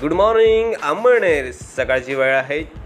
Good morning Amalner. सकाळची वेळ आहे